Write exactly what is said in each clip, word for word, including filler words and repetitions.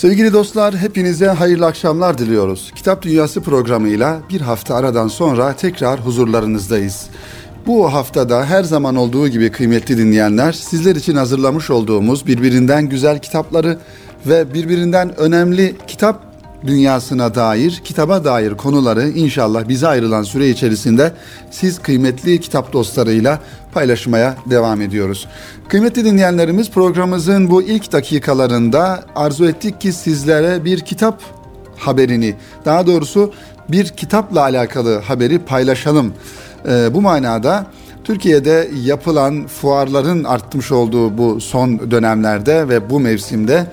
Sevgili dostlar, hepinize hayırlı akşamlar diliyoruz. Kitap Dünyası programıyla bir hafta aradan sonra tekrar huzurlarınızdayız. Bu haftada her zaman olduğu gibi kıymetli dinleyenler, sizler için hazırlamış olduğumuz birbirinden güzel kitapları ve birbirinden önemli kitap dünyasına dair, kitaba dair konuları inşallah bize ayrılan süre içerisinde siz kıymetli kitap dostlarıyla paylaşmaya devam ediyoruz. Kıymetli dinleyenlerimiz, programımızın bu ilk dakikalarında arzu ettik ki sizlere bir kitap haberini, daha doğrusu bir kitapla alakalı haberi paylaşalım. Ee, bu manada Türkiye'de yapılan fuarların artmış olduğu bu son dönemlerde ve bu mevsimde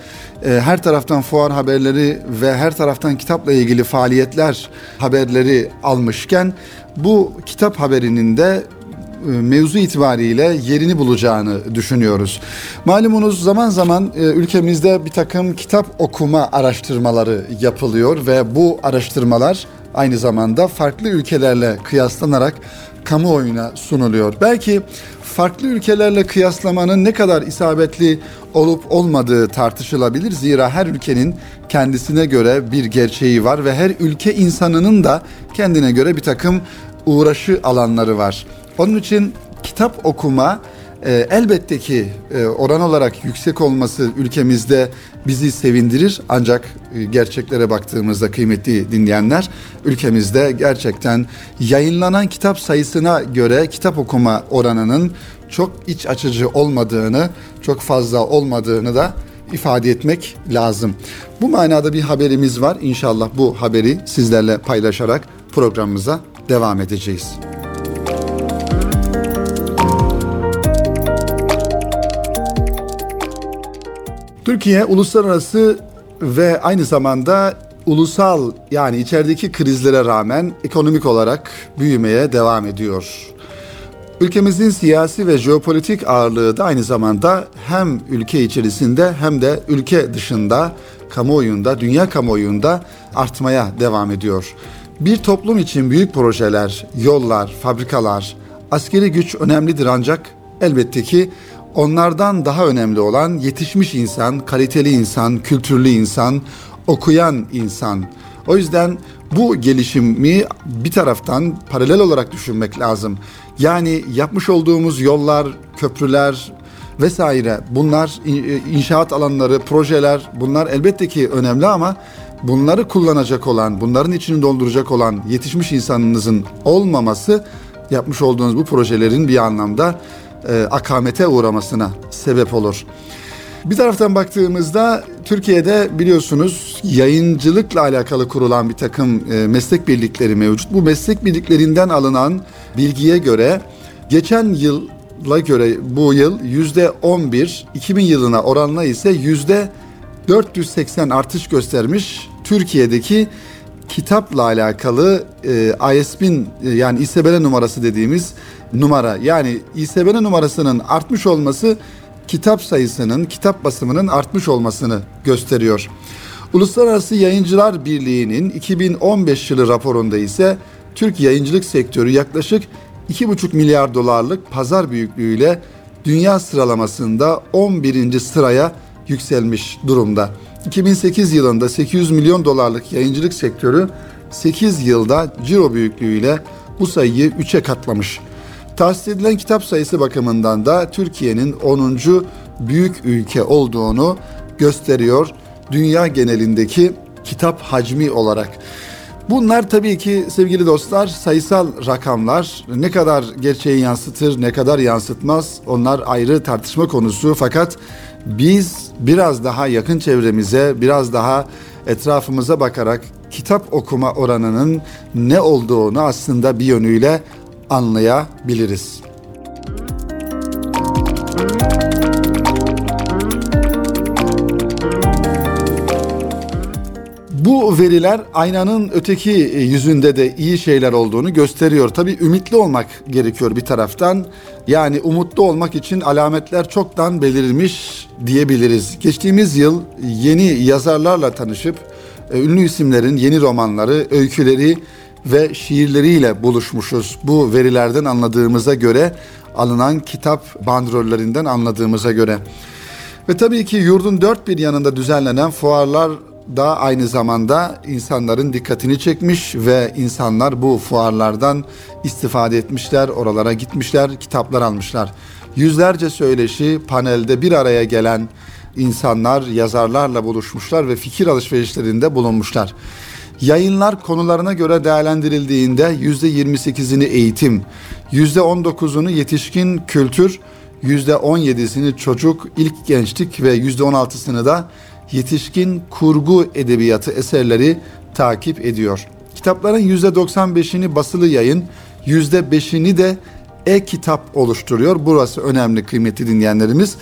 e, her taraftan fuar haberleri ve her taraftan kitapla ilgili faaliyetler haberleri almışken bu kitap haberinin de mevzu itibariyle yerini bulacağını düşünüyoruz. Malumunuz zaman zaman ülkemizde bir takım kitap okuma araştırmaları yapılıyor ve bu araştırmalar aynı zamanda farklı ülkelerle kıyaslanarak kamuoyuna sunuluyor. Belki farklı ülkelerle kıyaslamanın ne kadar isabetli olup olmadığı tartışılabilir. Zira her ülkenin kendisine göre bir gerçeği var ve her ülke insanının da kendine göre bir takım uğraşı alanları var. Onun için kitap okuma e, elbette ki e, oran olarak yüksek olması ülkemizde bizi sevindirir. Ancak e, gerçeklere baktığımızda kıymetli dinleyenler, ülkemizde gerçekten yayınlanan kitap sayısına göre kitap okuma oranının çok iç açıcı olmadığını, çok fazla olmadığını da ifade etmek lazım. Bu manada bir haberimiz var. İnşallah bu haberi sizlerle paylaşarak programımıza devam edeceğiz. Türkiye uluslararası ve aynı zamanda ulusal, yani içerideki krizlere rağmen ekonomik olarak büyümeye devam ediyor. Ülkemizin siyasi ve jeopolitik ağırlığı da aynı zamanda hem ülke içerisinde hem de ülke dışında kamuoyunda, dünya kamuoyunda artmaya devam ediyor. Bir toplum için büyük projeler, yollar, fabrikalar, askeri güç önemlidir ancak elbette ki onlardan daha önemli olan yetişmiş insan, kaliteli insan, kültürlü insan, okuyan insan. O yüzden bu gelişimi bir taraftan paralel olarak düşünmek lazım. Yani yapmış olduğumuz yollar, köprüler vesaire, bunlar inşaat alanları, projeler, bunlar elbette ki önemli ama bunları kullanacak olan, bunların içini dolduracak olan yetişmiş insanınızın olmaması yapmış olduğunuz bu projelerin bir anlamda akamete uğramasına sebep olur. Bir taraftan baktığımızda Türkiye'de biliyorsunuz yayıncılıkla alakalı kurulan bir takım meslek birlikleri mevcut. Bu meslek birliklerinden alınan bilgiye göre geçen yıla göre bu yıl yüzde on bir, iki bin yılına oranla ise yüzde dört yüz seksen artış göstermiş Türkiye'deki kitapla alakalı e, I S B N, yani I S B N numarası dediğimiz numara. Yani I S B N numarasının artmış olması kitap sayısının, kitap basımının artmış olmasını gösteriyor. Uluslararası Yayıncılar Birliği'nin iki bin on beş yılı raporunda ise Türk yayıncılık sektörü yaklaşık iki buçuk milyar dolarlık pazar büyüklüğüyle dünya sıralamasında on birinci sıraya yükselmiş durumda. iki bin sekiz yılında sekiz yüz milyon dolarlık yayıncılık sektörü sekiz yılda ciro büyüklüğüyle bu sayıyı üçe katlamış. Tahsis edilen kitap sayısı bakımından da Türkiye'nin onuncu büyük ülke olduğunu gösteriyor dünya genelindeki kitap hacmi olarak. Bunlar tabii ki sevgili dostlar sayısal rakamlar, ne kadar gerçeği yansıtır, ne kadar yansıtmaz, onlar ayrı tartışma konusu. Fakat biz biraz daha yakın çevremize, biraz daha etrafımıza bakarak kitap okuma oranının ne olduğunu aslında bir yönüyle anlayabiliriz. Bu veriler aynanın öteki yüzünde de iyi şeyler olduğunu gösteriyor. Tabii ümitli olmak gerekiyor bir taraftan. Yani umutlu olmak için alametler çoktan belirmiş diyebiliriz. Geçtiğimiz yıl yeni yazarlarla tanışıp ünlü isimlerin yeni romanları, öyküleri ve şiirleriyle buluşmuşuz. Bu verilerden anladığımıza göre, alınan kitap bandrollerinden anladığımıza göre. Ve tabii ki yurdun dört bir yanında düzenlenen fuarlar da aynı zamanda insanların dikkatini çekmiş ve insanlar bu fuarlardan istifade etmişler, oralara gitmişler, kitaplar almışlar. Yüzlerce söyleşi, panelde bir araya gelen insanlar, yazarlarla buluşmuşlar ve fikir alışverişlerinde bulunmuşlar. Yayınlar konularına göre değerlendirildiğinde yüzde yirmi sekizini eğitim, yüzde on dokuzunu yetişkin kültür, yüzde on yedisini çocuk ilk gençlik ve yüzde on altısını da yetişkin kurgu edebiyatı eserleri takip ediyor. Kitapların yüzde doksan beşini basılı yayın, yüzde beşini de e-kitap oluşturuyor. Burası önemli kıymetli dinleyenlerimiz.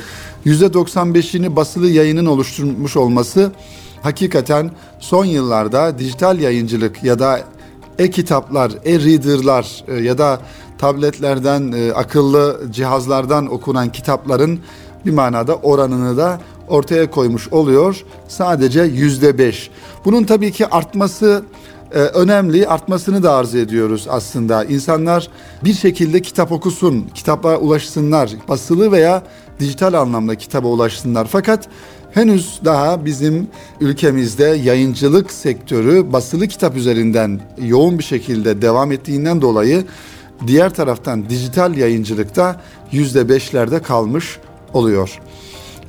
yüzde doksan beşini basılı yayının oluşturmuş olması hakikaten son yıllarda dijital yayıncılık ya da e-kitaplar, e-reader'lar ya da tabletlerden, akıllı cihazlardan okunan kitapların bir manada oranını da ortaya koymuş oluyor. Sadece yüzde beş. Bunun tabii ki artması e, önemli. Artmasını da arzu ediyoruz aslında. İnsanlar bir şekilde kitap okusun, kitaplara ulaşsınlar. Basılı veya dijital anlamda kitaba ulaşsınlar. Fakat henüz daha bizim ülkemizde yayıncılık sektörü basılı kitap üzerinden yoğun bir şekilde devam ettiğinden dolayı diğer taraftan dijital yayıncılıkta yüzde beşlerde kalmış oluyor.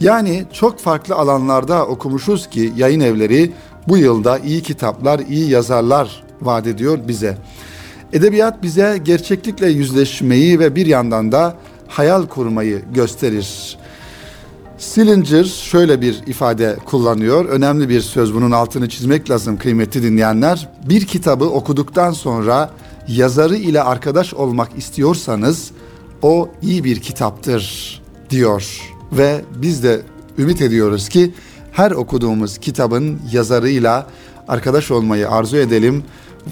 Yani çok farklı alanlarda okumuşuz ki yayın evleri bu yılda iyi kitaplar, iyi yazarlar vaat ediyor bize. Edebiyat bize gerçeklikle yüzleşmeyi ve bir yandan da hayal kurmayı gösterir. Salinger şöyle bir ifade kullanıyor. Önemli bir söz, bunun altını çizmek lazım kıymetli dinleyenler. Bir kitabı okuduktan sonra yazarı ile arkadaş olmak istiyorsanız o iyi bir kitaptır diyor. Ve biz de ümit ediyoruz ki her okuduğumuz kitabın yazarıyla arkadaş olmayı arzu edelim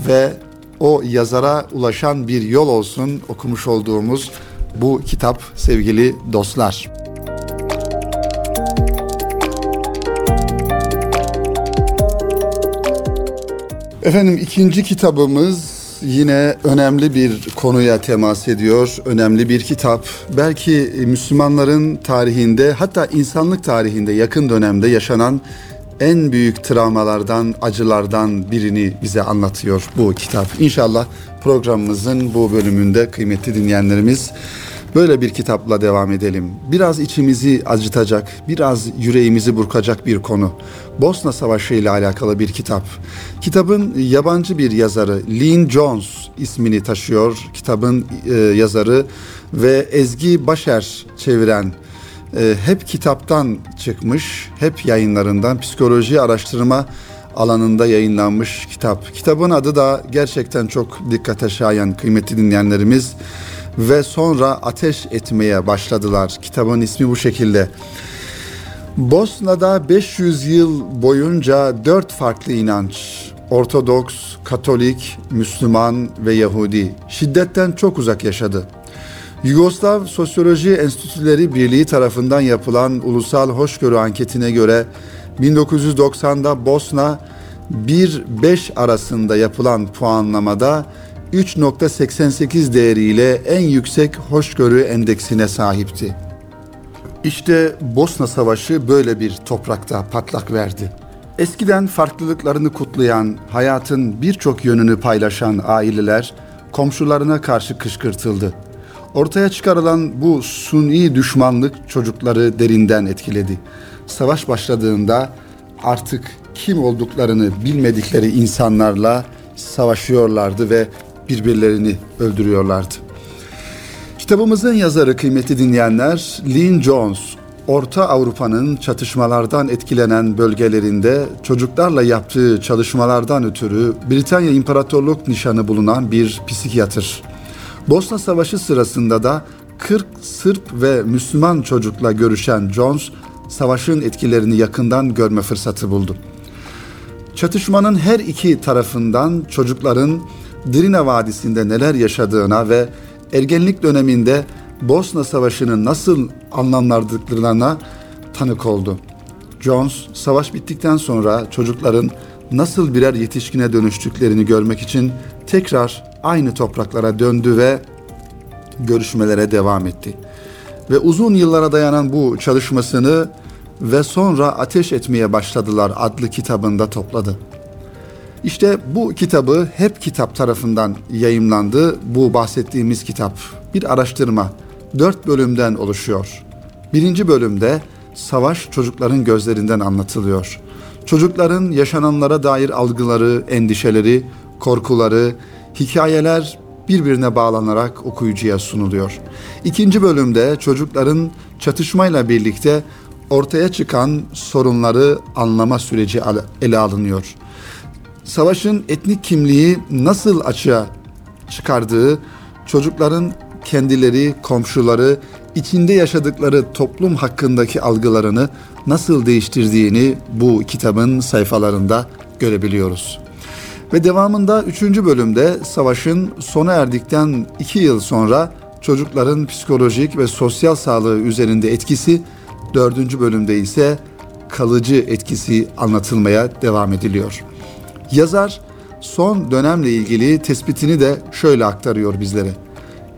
ve o yazara ulaşan bir yol olsun okumuş olduğumuz bu kitap sevgili dostlar. Efendim, ikinci kitabımız yine önemli bir konuya temas ediyor. Önemli bir kitap. Belki Müslümanların tarihinde, hatta insanlık tarihinde yakın dönemde yaşanan en büyük travmalardan, acılardan birini bize anlatıyor bu kitap. İnşallah programımızın bu bölümünde kıymetli dinleyenlerimiz böyle bir kitapla devam edelim. Biraz içimizi acıtacak, biraz yüreğimizi burkacak bir konu. Bosna Savaşı ile alakalı bir kitap. Kitabın yabancı bir yazarı Lynn Jones ismini taşıyor. Kitabın e, yazarı ve Ezgi Başer çeviren e, Hep Kitap'tan çıkmış, Hep yayınlarından psikoloji araştırma alanında yayınlanmış kitap. Kitabın adı da gerçekten çok dikkate şayan kıymetli dinleyenlerimiz. Ve sonra ateş etmeye başladılar. Kitabın ismi bu şekilde. Bosna'da beş yüz yıl boyunca dört farklı inanç, Ortodoks, Katolik, Müslüman ve Yahudi şiddetten çok uzak yaşadı. Yugoslav Sosyoloji Enstitüleri Birliği tarafından yapılan ulusal hoşgörü anketine göre bin dokuz yüz doksanda Bosna bir beş arasında yapılan puanlamada üç nokta seksen sekiz değeriyle en yüksek hoşgörü endeksine sahipti. İşte Bosna Savaşı böyle bir toprakta patlak verdi. Eskiden farklılıklarını kutlayan, hayatın birçok yönünü paylaşan aileler komşularına karşı kışkırtıldı. Ortaya çıkarılan bu suni düşmanlık çocukları derinden etkiledi. Savaş başladığında artık kim olduklarını bilmedikleri insanlarla savaşıyorlardı ve birbirlerini öldürüyorlardı. Kitabımızın yazarı kıymetli dinleyenler Lynn Jones, Orta Avrupa'nın çatışmalardan etkilenen bölgelerinde çocuklarla yaptığı çalışmalardan ötürü Britanya İmparatorluk nişanı bulunan bir psikiyatr. Bosna Savaşı sırasında da kırk Sırp ve Müslüman çocukla görüşen Jones, savaşın etkilerini yakından görme fırsatı buldu. Çatışmanın her iki tarafından çocukların Drina Vadisi'nde neler yaşadığına ve ergenlik döneminde Bosna Savaşı'nı nasıl anlamlandırdıklarına tanık oldu. Jones, savaş bittikten sonra çocukların nasıl birer yetişkine dönüştüklerini görmek için tekrar aynı topraklara döndü ve görüşmelere devam etti. Ve uzun yıllara dayanan bu çalışmasını ve sonra ateş etmeye başladılar adlı kitabında topladı. İşte bu kitabı Hep Kitap tarafından yayımlandı. Bu bahsettiğimiz kitap bir araştırma, dört bölümden oluşuyor. Birinci bölümde savaş çocukların gözlerinden anlatılıyor. Çocukların yaşananlara dair algıları, endişeleri, korkuları, hikayeler birbirine bağlanarak okuyucuya sunuluyor. İkinci bölümde çocukların çatışmayla birlikte ortaya çıkan sorunları anlama süreci ele alınıyor. Savaşın etnik kimliği nasıl açığa çıkardığı, çocukların kendileri, komşuları, içinde yaşadıkları toplum hakkındaki algılarını nasıl değiştirdiğini bu kitabın sayfalarında görebiliyoruz. Ve devamında üçüncü bölümde savaşın sona erdikten iki yıl sonra çocukların psikolojik ve sosyal sağlığı üzerinde etkisi, dördüncü bölümde ise kalıcı etkisi anlatılmaya devam ediliyor. Yazar son dönemle ilgili tespitini de şöyle aktarıyor bizlere.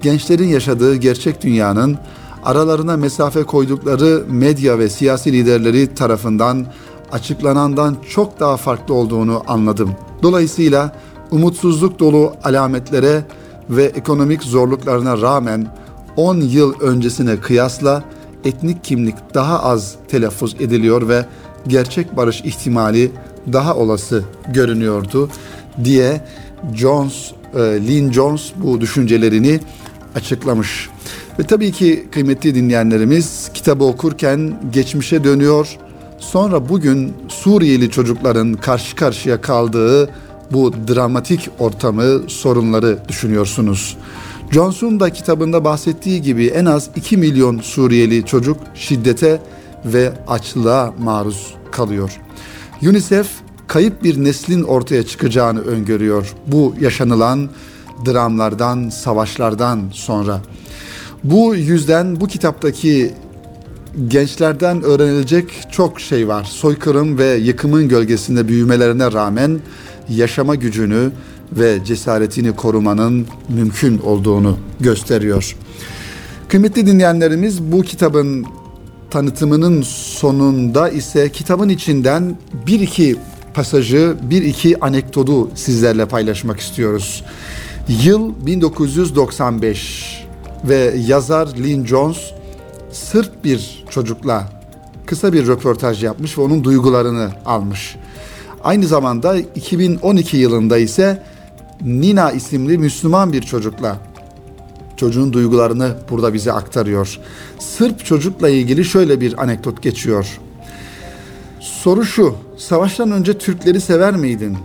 Gençlerin yaşadığı gerçek dünyanın aralarına mesafe koydukları medya ve siyasi liderleri tarafından açıklanandan çok daha farklı olduğunu anladım. Dolayısıyla umutsuzluk dolu alametlere ve ekonomik zorluklarına rağmen on yıl öncesine kıyasla etnik kimlik daha az telaffuz ediliyor ve gerçek barış ihtimali daha olası görünüyordu diye Jones, e, Lynn Jones bu düşüncelerini açıklamış. Ve tabii ki kıymetli dinleyenlerimiz kitabı okurken geçmişe dönüyor. Sonra bugün Suriyeli çocukların karşı karşıya kaldığı bu dramatik ortamı, sorunları düşünüyorsunuz. Johnson da kitabında bahsettiği gibi en az iki milyon Suriyeli çocuk şiddete ve açlığa maruz kalıyor. UNICEF kayıp bir neslin ortaya çıkacağını öngörüyor bu yaşanılan dramlardan, savaşlardan sonra. Bu yüzden bu kitaptaki gençlerden öğrenilecek çok şey var. Soykırım ve yıkımın gölgesinde büyümelerine rağmen yaşama gücünü ve cesaretini korumanın mümkün olduğunu gösteriyor. Kıymetli dinleyenlerimiz, bu kitabın tanıtımının sonunda ise kitabın içinden bir iki pasajı, bir iki anekdotu sizlerle paylaşmak istiyoruz. Yıl bin dokuz yüz doksan beş ve yazar Lynn Jones Sırp bir çocukla kısa bir röportaj yapmış ve onun duygularını almış. Aynı zamanda iki bin on iki yılında ise Nina isimli Müslüman bir çocukla çocuğun duygularını burada bize aktarıyor. Sırp çocukla ilgili şöyle bir anekdot geçiyor. Soru şu: savaştan önce Türkleri sever miydin?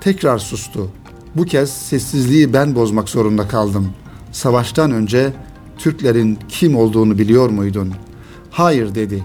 Tekrar sustu. Bu kez sessizliği ben bozmak zorunda kaldım. Savaştan önce Türklerin kim olduğunu biliyor muydun? Hayır dedi.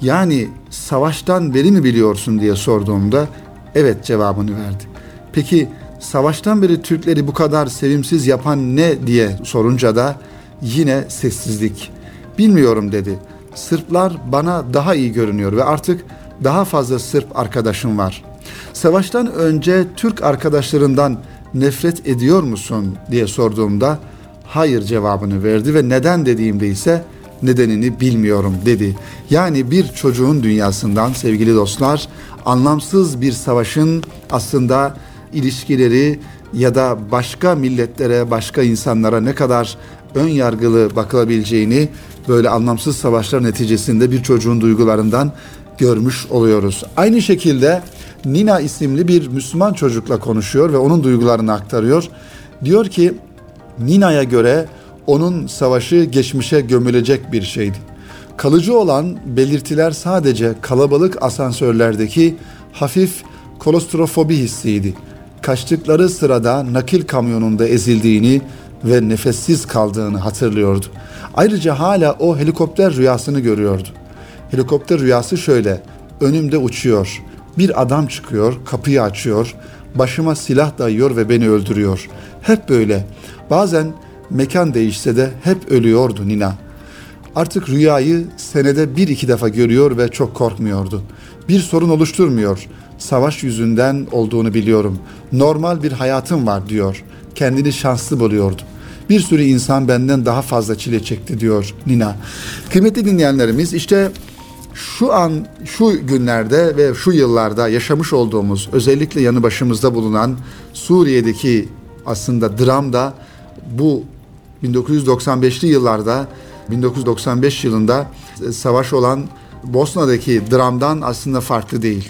Yani savaştan beri mi biliyorsun diye sorduğumda evet cevabını verdi. Peki savaştan beri Türkleri bu kadar sevimsiz yapan ne diye sorunca da yine sessizlik. Bilmiyorum dedi. Sırplar bana daha iyi görünüyor ve artık daha fazla Sırp arkadaşım var. Savaştan önce Türk arkadaşlarından nefret ediyor musun diye sorduğumda hayır cevabını verdi ve neden dediğimde ise nedenini bilmiyorum dedi. Yani bir çocuğun dünyasından sevgili dostlar, anlamsız bir savaşın aslında ilişkileri ya da başka milletlere, başka insanlara ne kadar ön yargılı bakılabileceğini böyle anlamsız savaşlar neticesinde bir çocuğun duygularından görmüş oluyoruz. Aynı şekilde Nina isimli bir Müslüman çocukla konuşuyor ve onun duygularını aktarıyor. Diyor ki Nina'ya göre onun savaşı geçmişe gömülecek bir şeydi. Kalıcı olan belirtiler sadece kalabalık asansörlerdeki hafif klostrofobi hissiydi. Kaçtıkları sırada nakil kamyonunda ezildiğini ve nefessiz kaldığını hatırlıyordu. Ayrıca hala o helikopter rüyasını görüyordu. Helikopter rüyası şöyle: önümde uçuyor, bir adam çıkıyor, kapıyı açıyor, başıma silah dayıyor ve beni öldürüyor. Hep böyle. Bazen mekan değişse de hep ölüyordu Nina. Artık rüyayı senede bir iki defa görüyor ve çok korkmuyordu. Bir sorun oluşturmuyor. Savaş yüzünden olduğunu biliyorum. Normal bir hayatım var diyor. Kendini şanslı buluyordu. Bir sürü insan benden daha fazla çile çekti diyor Nina. Kıymetli dinleyenlerimiz, işte şu an, şu günlerde ve şu yıllarda yaşamış olduğumuz, özellikle yanı başımızda bulunan Suriye'deki aslında dram da bu bin dokuz yüz doksan beşli yıllarda, bin dokuz yüz doksan beş yılında savaş olan Bosna'daki dramdan aslında farklı değil.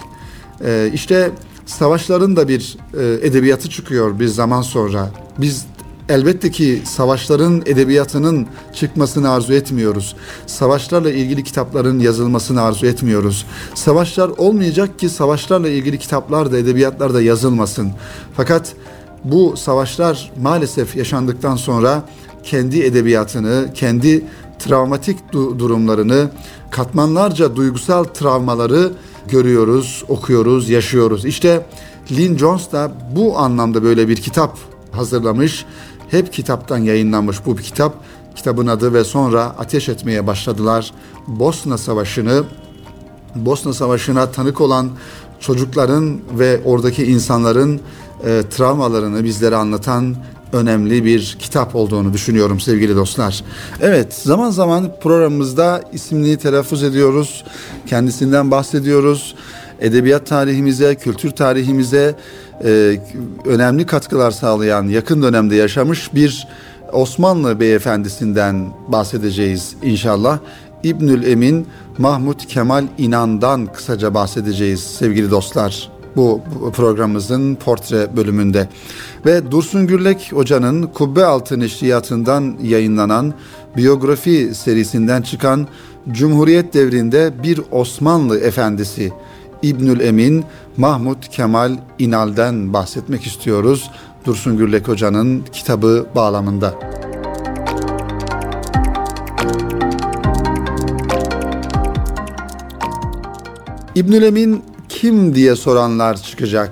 Ee, işte savaşların da bir e, edebiyatı çıkıyor bir zaman sonra. Biz elbette ki savaşların edebiyatının çıkmasını arzu etmiyoruz. Savaşlarla ilgili kitapların yazılmasını arzu etmiyoruz. Savaşlar olmayacak ki savaşlarla ilgili kitaplar da edebiyatlar da yazılmasın. Fakat bu savaşlar maalesef yaşandıktan sonra kendi edebiyatını, kendi travmatik du- durumlarını, katmanlarca duygusal travmaları görüyoruz, okuyoruz, yaşıyoruz. İşte Lynn Jones da bu anlamda böyle bir kitap hazırlamış. Hep Kitap'tan yayınlanmış bu bir kitap. Kitabın adı "Ve Sonra Ateş Etmeye Başladılar. Bosna Savaşı'nı, Bosna Savaşı'na tanık olan çocukların ve oradaki insanların e, travmalarını bizlere anlatan önemli bir kitap olduğunu düşünüyorum sevgili dostlar. Evet, zaman zaman programımızda ismini telaffuz ediyoruz, kendisinden bahsediyoruz. Edebiyat tarihimize, kültür tarihimize e, önemli katkılar sağlayan, yakın dönemde yaşamış bir Osmanlı beyefendisinden bahsedeceğiz inşallah. İbnülemin Mahmut Kemal İnal'dan kısaca bahsedeceğiz sevgili dostlar bu programımızın portre bölümünde. Ve Dursun Gürlek Hoca'nın Kubbealtı Neşriyatından yayınlanan biyografi serisinden çıkan Cumhuriyet devrinde bir Osmanlı efendisi İbnülemin Mahmut Kemal İnal'den bahsetmek istiyoruz. Dursun Gürlek Hoca'nın kitabı bağlamında. İbnülemin kim diye soranlar çıkacak.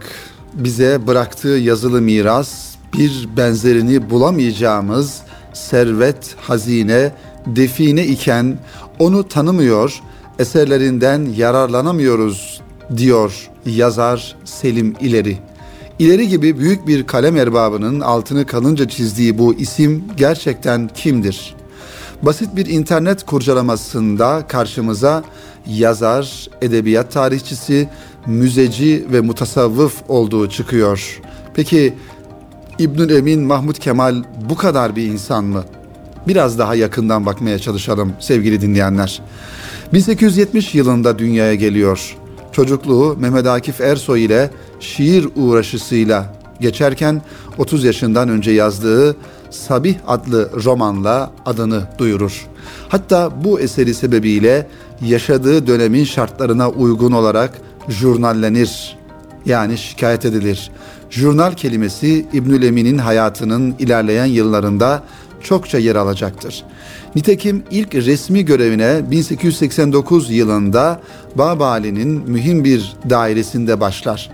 Bize bıraktığı yazılı miras, bir benzerini bulamayacağımız servet, hazine, define iken onu tanımıyor, eserlerinden yararlanamıyoruz diyor yazar Selim İleri. İleri gibi büyük bir kalem erbabının altını kalınca çizdiği bu isim gerçekten kimdir? Basit bir internet kurcalamasında karşımıza yazar, edebiyat tarihçisi, müzeci ve mutasavvıf olduğu çıkıyor. Peki İbnülemin Mahmut Kemal bu kadar bir insan mı? Biraz daha yakından bakmaya çalışalım sevgili dinleyenler. bin sekiz yüz yetmiş yılında dünyaya geliyor. Çocukluğu Mehmet Akif Ersoy ile şiir uğraşısıyla geçerken otuz yaşından önce yazdığı Sabih adlı romanla adını duyurur. Hatta bu eseri sebebiyle yaşadığı dönemin şartlarına uygun olarak jurnallenir, yani şikayet edilir. Jurnal kelimesi İbnülemin'in hayatının ilerleyen yıllarında çokça yer alacaktır. Nitekim ilk resmi görevine bin sekiz yüz seksen dokuz yılında Bab Ali'nin mühim bir dairesinde başlar.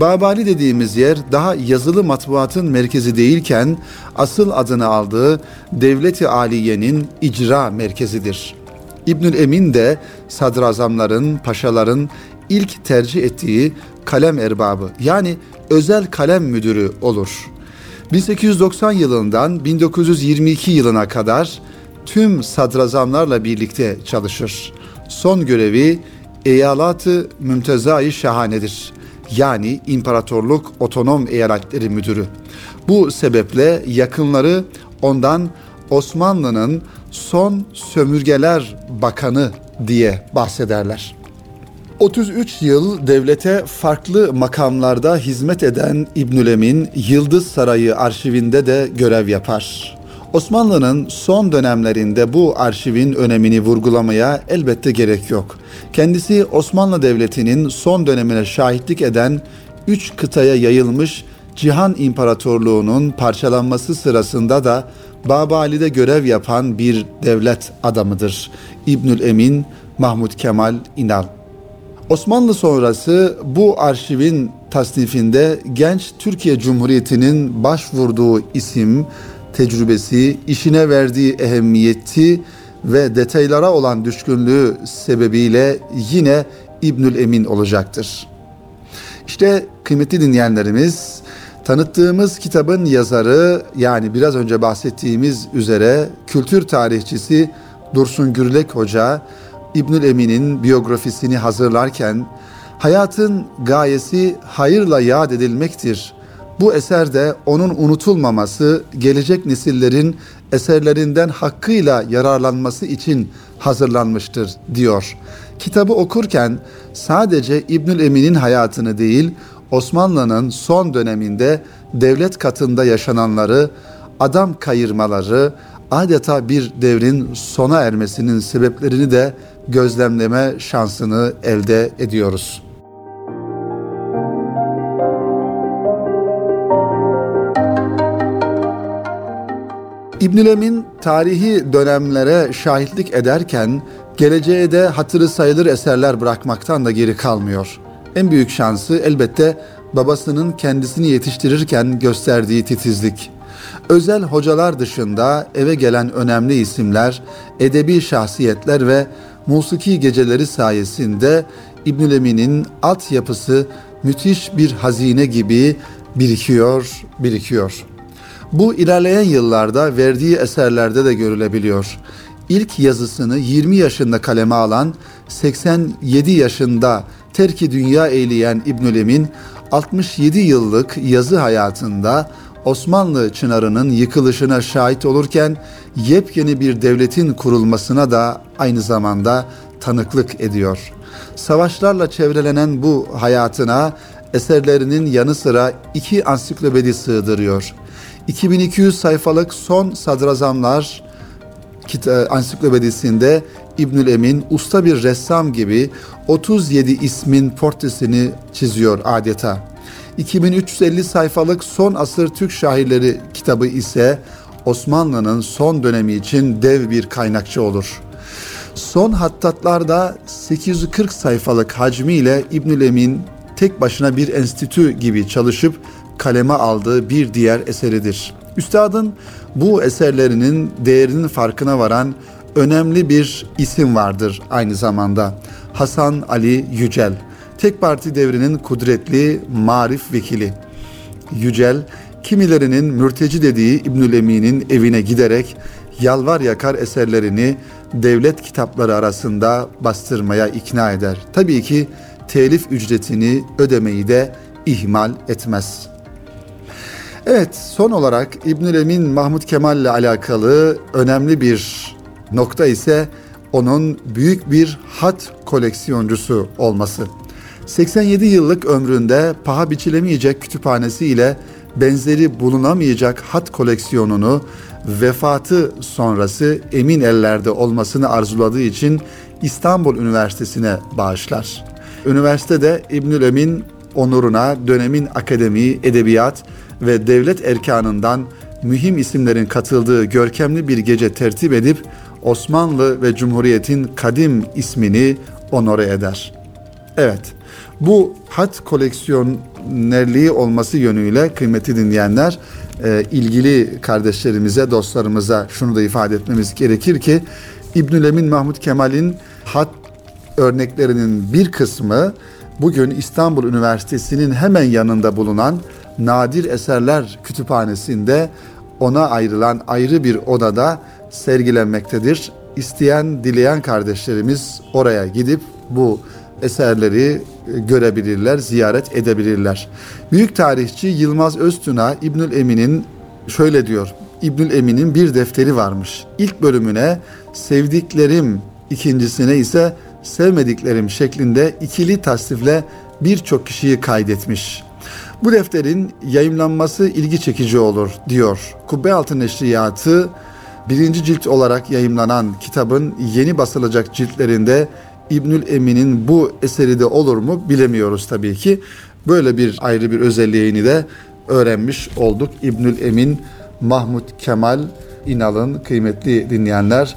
Bab Ali dediğimiz yer daha yazılı matbuatın merkezi değilken asıl adını aldığı Devlet-i Aliye'nin icra merkezidir. İbnülemin de sadrazamların, paşaların ilk tercih ettiği kalem erbabı, yani özel kalem müdürü olur. bin sekiz yüz doksan yılından bin dokuz yüz yirmi iki yılına kadar tüm sadrazamlarla birlikte çalışır. Son görevi Eyalat-ı Mümteza-i Şahane'dir. Yani İmparatorluk Otonom Eyaletleri Müdürü. Bu sebeple yakınları ondan Osmanlı'nın son sömürgeler bakanı diye bahsederler. otuz üç yıl devlete farklı makamlarda hizmet eden İbnülemin, Yıldız Sarayı arşivinde de görev yapar. Osmanlı'nın son dönemlerinde bu arşivin önemini vurgulamaya elbette gerek yok. Kendisi Osmanlı Devleti'nin son dönemine şahitlik eden üç kıtaya yayılmış Cihan İmparatorluğu'nun parçalanması sırasında da Bab Ali'de görev yapan bir devlet adamıdır. İbnülemin Mahmut Kemal İnal. Osmanlı sonrası bu arşivin tasnifinde genç Türkiye Cumhuriyeti'nin başvurduğu isim, tecrübesi, işine verdiği ehemmiyeti ve detaylara olan düşkünlüğü sebebiyle yine İbnülemin olacaktır. İşte kıymetli dinleyenlerimiz, tanıttığımız kitabın yazarı, yani biraz önce bahsettiğimiz üzere kültür tarihçisi Dursun Gürlek Hoca, İbnülemin'in biyografisini hazırlarken hayatın gayesi hayırla yad edilmektir. Bu eserde onun unutulmaması, gelecek nesillerin eserlerinden hakkıyla yararlanması için hazırlanmıştır diyor. Kitabı okurken sadece İbnülemin'in hayatını değil, Osmanlı'nın son döneminde devlet katında yaşananları, adam kayırmaları, adeta bir devrin sona ermesinin sebeplerini de gözlemleme şansını elde ediyoruz. İbnülemin tarihi dönemlere şahitlik ederken geleceğe de hatırı sayılır eserler bırakmaktan da geri kalmıyor. En büyük şansı elbette babasının kendisini yetiştirirken gösterdiği titizlik. Özel hocalar dışında eve gelen önemli isimler, edebi şahsiyetler ve musiki geceleri sayesinde İbnülemin'in altyapısı müthiş bir hazine gibi birikiyor, birikiyor. Bu ilerleyen yıllarda verdiği eserlerde de görülebiliyor. İlk yazısını yirmi yaşında kaleme alan, seksen yedi yaşında terk-i dünya eyleyen İbnülemin, altmış yedi yıllık yazı hayatında Osmanlı çınarının yıkılışına şahit olurken yepyeni bir devletin kurulmasına da aynı zamanda tanıklık ediyor. Savaşlarla çevrelenen bu hayatına eserlerinin yanı sıra iki ansiklopedi sığdırıyor. iki bin iki yüz sayfalık Son Sadrazamlar ansiklopedisinde İbnülemin usta bir ressam gibi otuz yedi ismin portresini çiziyor adeta. iki bin üç yüz elli sayfalık Son Asır Türk Şairleri kitabı ise Osmanlı'nın son dönemi için dev bir kaynakçı olur. Son Hattatlar'da sekiz yüz kırk sayfalık hacmiyle İbnülemin tek başına bir enstitü gibi çalışıp kaleme aldığı bir diğer eseridir. Üstadın bu eserlerinin değerinin farkına varan önemli bir isim vardır aynı zamanda. Hasan Ali Yücel, tek parti devrinin kudretli marif vekili. Yücel, kimilerinin mürteci dediği İbnülemin'in evine giderek yalvar yakar eserlerini devlet kitapları arasında bastırmaya ikna eder. Tabii ki telif ücretini ödemeyi de ihmal etmez. Evet, son olarak İbnülemin Mahmut Kemal ile alakalı önemli bir nokta ise onun büyük bir hat koleksiyoncusu olması. seksen yedi yıllık ömründe paha biçilemeyecek kütüphanesiyle benzeri bulunamayacak hat koleksiyonunu vefatı sonrası emin ellerde olmasını arzuladığı için İstanbul Üniversitesi'ne bağışlar. Üniversitede İbnülemin onuruna dönemin akademi, edebiyat ve devlet erkanından mühim isimlerin katıldığı görkemli bir gece tertip edip Osmanlı ve Cumhuriyet'in kadim ismini onore eder. Evet, bu hat koleksiyonerliği olması yönüyle kıymeti dinleyenler, ilgili kardeşlerimize, dostlarımıza şunu da ifade etmemiz gerekir ki İbnülemin Mahmut Kemal'in hat örneklerinin bir kısmı bugün İstanbul Üniversitesi'nin hemen yanında bulunan Nadir Eserler Kütüphanesi'nde ona ayrılan ayrı bir odada sergilenmektedir. İsteyen, dileyen kardeşlerimiz oraya gidip bu eserleri görebilirler, ziyaret edebilirler. Büyük tarihçi Yılmaz Öztuna İbnülemin'in şöyle diyor. İbnülemin'in bir defteri varmış. İlk bölümüne sevdiklerim, ikincisine ise sevmediklerim şeklinde ikili tasnifle birçok kişiyi kaydetmiş. Bu defterin yayımlanması ilgi çekici olur diyor. Kubbealtı Neşriyatı birinci cilt olarak yayımlanan kitabın yeni basılacak ciltlerinde İbnülemin'in bu eseri de olur mu bilemiyoruz tabii ki. Böyle bir ayrı bir özelliğini de öğrenmiş olduk. İbnülemin Mahmut Kemal İnal'ın kıymetli dinleyenler,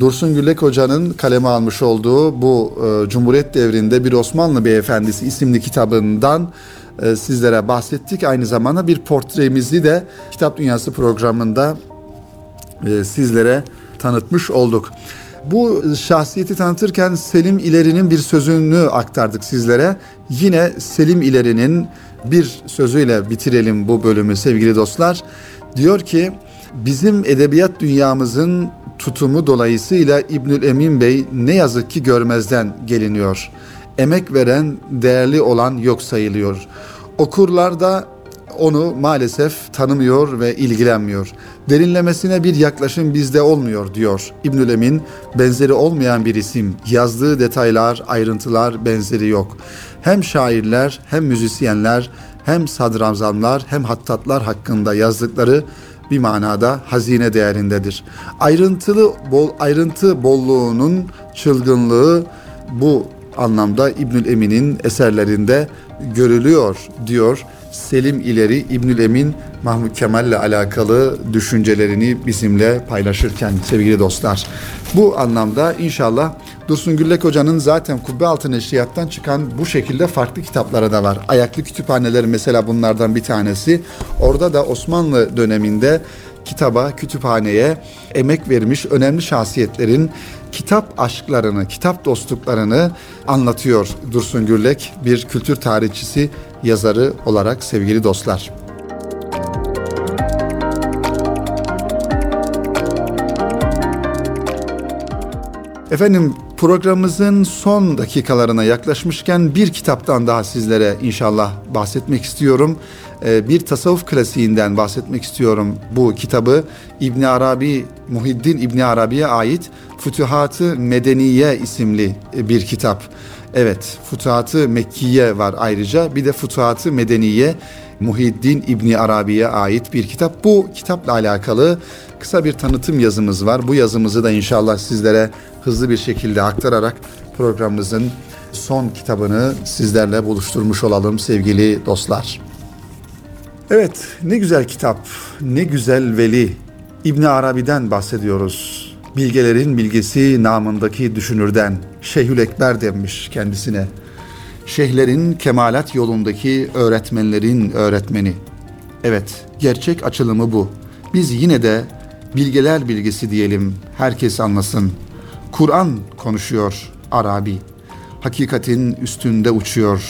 Dursun Gürlek Hoca'nın kaleme almış olduğu bu Cumhuriyet devrinde bir Osmanlı beyefendisi isimli kitabından sizlere bahsettik. Aynı zamanda bir portremizi de Kitap Dünyası programında sizlere tanıtmış olduk. Bu şahsiyeti tanıtırken Selim İleri'nin bir sözünü aktardık sizlere. Yine Selim İleri'nin bir sözüyle bitirelim bu bölümü sevgili dostlar. Diyor ki, bizim edebiyat dünyamızın tutumu dolayısıyla İbnülemin Bey ne yazık ki görmezden geliniyor. Emek veren, değerli olan yok sayılıyor. Okurlar da onu maalesef tanımıyor ve ilgilenmiyor. Derinlemesine bir yaklaşım bizde olmuyor diyor. İbnülemin benzeri olmayan bir isim. Yazdığı detaylar, ayrıntılar benzeri yok. Hem şairler, hem müzisyenler, hem sadrazamlar, hem hattatlar hakkında yazdıkları bir manada hazine değerindedir. Ayrıntılı bol, ayrıntı bolluğunun çılgınlığı bu anlamda İbnülemin'in eserlerinde görülüyor diyor. Selim İleri İbnülemin Mahmut Kemal ile alakalı düşüncelerini bizimle paylaşırken sevgili dostlar. Bu anlamda inşallah Dursun Gürlek Hoca'nın zaten Kubbealtı Neşriyat'tan çıkan bu şekilde farklı kitapları da var. Ayaklı Kütüphaneler mesela bunlardan bir tanesi. Orada da Osmanlı döneminde kitaba, kütüphaneye emek vermiş önemli şahsiyetlerin kitap aşklarını, kitap dostluklarını anlatıyor Dursun Gürlek, bir kültür tarihçisi, yazarı olarak sevgili dostlar. Efendim, programımızın son dakikalarına yaklaşmışken bir kitaptan daha sizlere inşallah bahsetmek istiyorum. Bir tasavvuf klasiğinden bahsetmek istiyorum. Bu kitabı İbn Arabi, Muhiddin İbn Arabi'ye ait Futuhatı Medeniyye isimli bir kitap. Evet, Futuhatı Mekkiyye var ayrıca. Bir de Futuhatı Medeniyye, Muhiddin İbn Arabi'ye ait bir kitap. Bu kitapla alakalı kısa bir tanıtım yazımız var. Bu yazımızı da inşallah sizlere hızlı bir şekilde aktararak programımızın son kitabını sizlerle buluşturmuş olalım sevgili dostlar. Evet, ne güzel kitap, ne güzel veli. İbn Arabi'den bahsediyoruz. Bilgelerin bilgisi namındaki düşünürden, Şeyhül Ekber denmiş kendisine. Şeyhlerin kemalat yolundaki öğretmenlerin öğretmeni. Evet, gerçek açılımı bu. Biz yine de bilgeler bilgisi diyelim, herkes anlasın. Kur'an konuşuyor Arabi. Hakikatin üstünde uçuyor.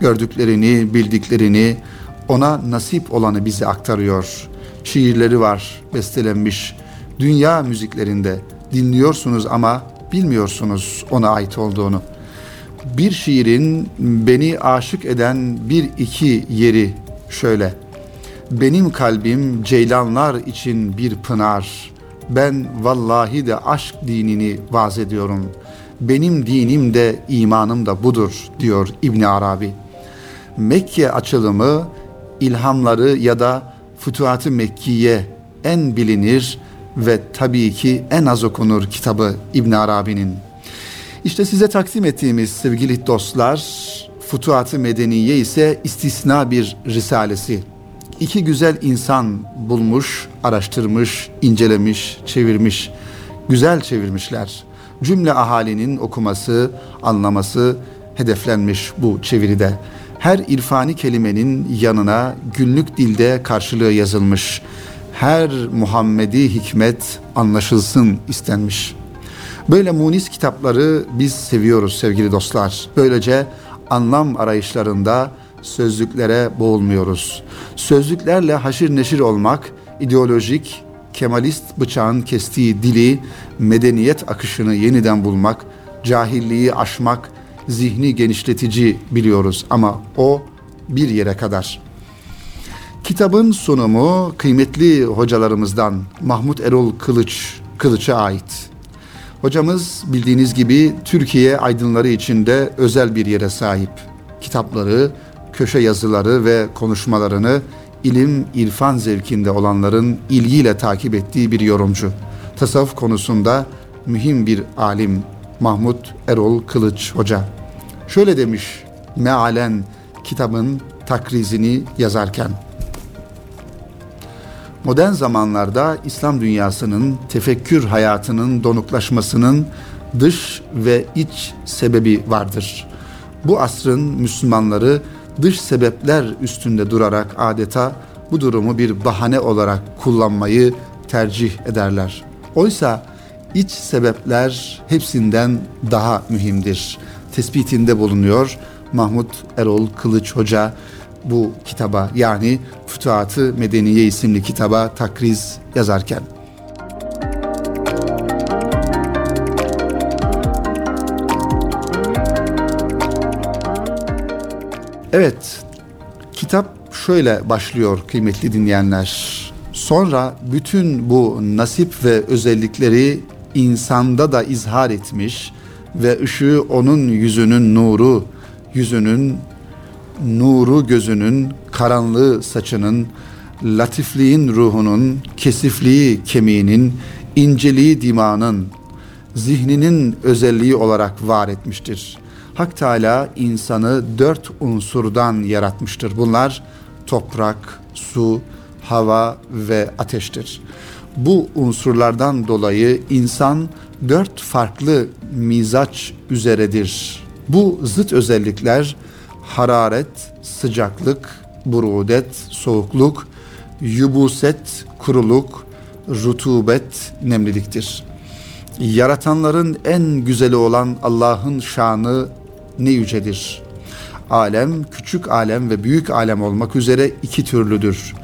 Gördüklerini, bildiklerini, ona nasip olanı bize aktarıyor. Şiirleri var, bestelenmiş. Dünya müziklerinde dinliyorsunuz ama bilmiyorsunuz ona ait olduğunu. Bir şiirin beni aşık eden bir iki yeri şöyle. Benim kalbim ceylanlar için bir pınar. Ben vallahi de aşk dinini vaaz ediyorum. Benim dinim de imanım da budur diyor İbn Arabi. Mekke açılımı, ilhamları ya da Futuhat-ı Mekkiyye en bilinir ve tabii ki en az okunur kitabı İbn Arabi'nin. İşte size takdim ettiğimiz sevgili dostlar, Futuhat-ı Medeniyye ise istisna bir risalesi. İki güzel insan bulmuş, araştırmış, incelemiş, çevirmiş. Güzel çevirmişler. Cümle ahalinin okuması, anlaması hedeflenmiş bu çeviride. Her irfani kelimenin yanına günlük dilde karşılığı yazılmış. Her Muhammedi hikmet anlaşılsın istenmiş. Böyle munis kitapları biz seviyoruz sevgili dostlar. Böylece anlam arayışlarında sözlüklere boğulmuyoruz. Sözlüklerle haşir neşir olmak, ideolojik, kemalist bıçağın kestiği dili, medeniyet akışını yeniden bulmak, cahilliği aşmak, zihni genişletici biliyoruz ama o bir yere kadar. Kitabın sunumu kıymetli hocalarımızdan Mahmut Erol Kılıç, Kılıç'a ait. Hocamız bildiğiniz gibi Türkiye aydınları içinde özel bir yere sahip. Kitapları, köşe yazıları ve konuşmalarını ilim, irfan zevkinde olanların ilgiyle takip ettiği bir yorumcu. Tasavvuf konusunda mühim bir alim Mahmut Erol Kılıç Hoca. Şöyle demiş mealen kitabın takrizini yazarken. Modern zamanlarda İslam dünyasının tefekkür hayatının donuklaşmasının dış ve iç sebebi vardır. Bu asrın Müslümanları dış sebepler üstünde durarak adeta bu durumu bir bahane olarak kullanmayı tercih ederler. Oysa iç sebepler hepsinden daha mühimdir. Tespitinde bulunuyor Mahmut Erol Kılıç Hoca. Bu kitaba, yani Futuhat-ı Medeniyye isimli kitaba takriz yazarken. Evet, kitap şöyle başlıyor kıymetli dinleyenler. Sonra bütün bu nasip ve özellikleri insanda da izhar etmiş ve ışığı onun yüzünün nuru, yüzünün nuru gözünün, karanlığı saçının, latifliğin ruhunun, kesifliği kemiğinin, inceliği dimağının, zihninin özelliği olarak var etmiştir. Hak Teala insanı dört unsurdan yaratmıştır. Bunlar toprak, su, hava ve ateştir. Bu unsurlardan dolayı insan dört farklı mizaç üzeredir. Bu zıt özellikler hararet, sıcaklık, burudet, soğukluk, yubuset, kuruluk, rutubet, nemliliktir. Yaratanların en güzeli olan Allah'ın şanı ne yücedir. Alem, küçük alem ve büyük alem olmak üzere iki türlüdür.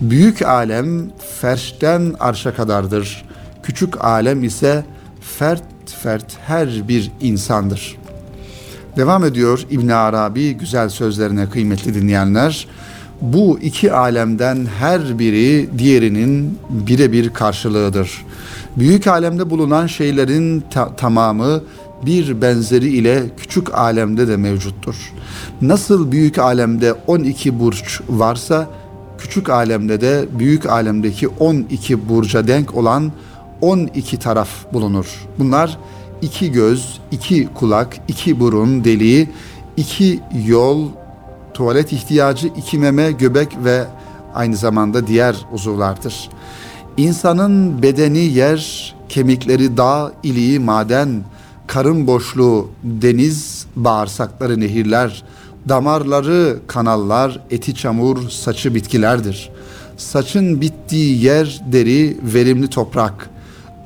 Büyük alem ferşten arşa kadardır. Küçük alem ise fert fert her bir insandır. Devam ediyor İbn Arabi güzel sözlerine kıymetli dinleyenler. Bu iki alemden her biri diğerinin birebir karşılığıdır. Büyük alemde bulunan şeylerin ta- tamamı bir benzeri ile küçük alemde de mevcuttur. Nasıl büyük alemde on iki burç varsa, küçük alemde de büyük alemdeki on iki burca denk olan on iki taraf bulunur. Bunlar iki göz, iki kulak, iki burun deliği, iki yol, tuvalet ihtiyacı, iki meme, göbek ve aynı zamanda diğer uzuvlardır. İnsanın bedeni yer, kemikleri dağ, iliği maden, karın boşluğu deniz, bağırsakları nehirler, damarları kanallar, eti çamur, saçı bitkilerdir. Saçın bittiği yer deri, verimli toprak.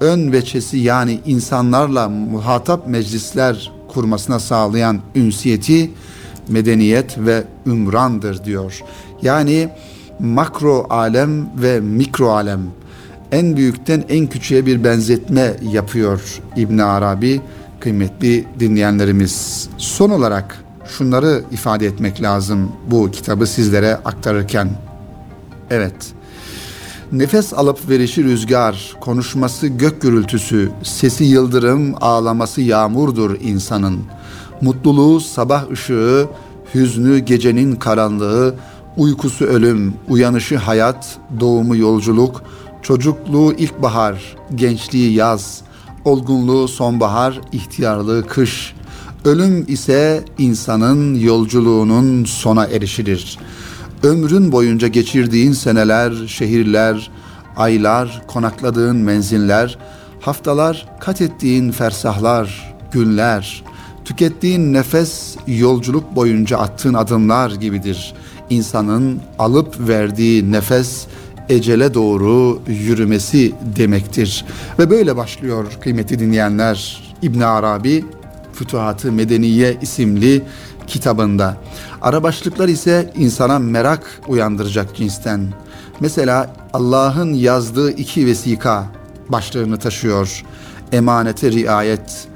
Ön veçesi yani insanlarla muhatap meclisler kurmasına sağlayan ünsiyeti medeniyet ve ümrandır diyor. Yani makro alem ve mikro alem, en büyükten en küçüğe bir benzetme yapıyor İbn Arabi kıymetli dinleyenlerimiz. Son olarak şunları ifade etmek lazım bu kitabı sizlere aktarırken. Evet, nefes alıp verişi rüzgar, konuşması gök gürültüsü, sesi yıldırım, ağlaması yağmurdur insanın. Mutluluğu sabah ışığı, hüznü gecenin karanlığı, uykusu ölüm, uyanışı hayat, doğumu yolculuk, çocukluğu ilkbahar, gençliği yaz, olgunluğu sonbahar, ihtiyarlığı kış. Ölüm ise insanın yolculuğunun sona erişidir. Ömrün boyunca geçirdiğin seneler, şehirler, aylar, konakladığın menziller, haftalar, kat ettiğin fersahlar, günler, tükettiğin nefes yolculuk boyunca attığın adımlar gibidir. İnsanın alıp verdiği nefes ecele doğru yürümesi demektir. Ve böyle başlıyor kıymetli dinleyenler İbn Arabi Futuhatı Medeniyye isimli kitabında. Arabaşlıklar ise insana merak uyandıracak cinsten. Mesela Allah'ın yazdığı iki vesika başlığını taşıyor. Emanete riayet.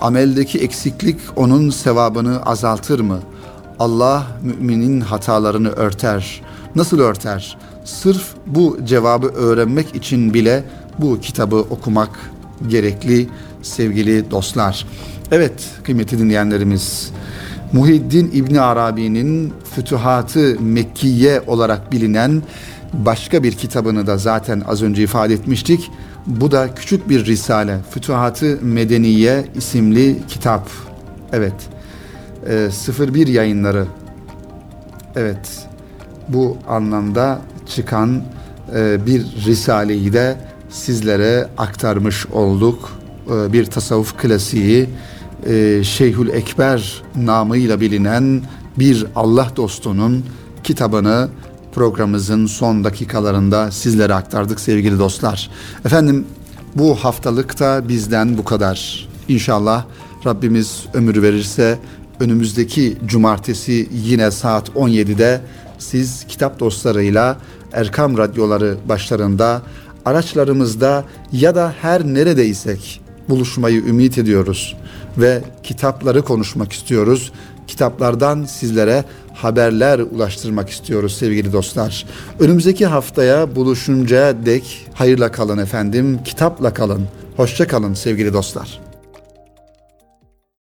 Ameldeki eksiklik onun sevabını azaltır mı? Allah müminin hatalarını örter. Nasıl örter? Sırf bu cevabı öğrenmek için bile bu kitabı okumak gerekli sevgili dostlar. Evet kıymetli dinleyenlerimiz, Muhiddin İbn Arabi'nin Futuhatı Mekkiyye olarak bilinen başka bir kitabını da zaten az önce ifade etmiştik. Bu da küçük bir risale, Futuhatı Medeniyye isimli kitap. Evet, e, sıfır bir yayınları. Evet, bu anlamda çıkan e, bir risaleyi de sizlere aktarmış olduk. E, bir tasavvuf klasiği, e, Şeyhül Ekber namıyla bilinen bir Allah dostunun kitabını programımızın son dakikalarında sizlere aktardık sevgili dostlar. Efendim, bu haftalık da bizden bu kadar. İnşallah Rabbimiz ömür verirse önümüzdeki cumartesi yine saat on yedide siz kitap dostlarıyla Erkam Radyoları başlarında, araçlarımızda ya da her neredeysek buluşmayı ümit ediyoruz ve kitapları konuşmak istiyoruz. Kitaplardan sizlere haberler ulaştırmak istiyoruz sevgili dostlar. Önümüzdeki haftaya buluşuncaya dek hayırla kalın efendim, kitapla kalın, hoşça kalın sevgili dostlar.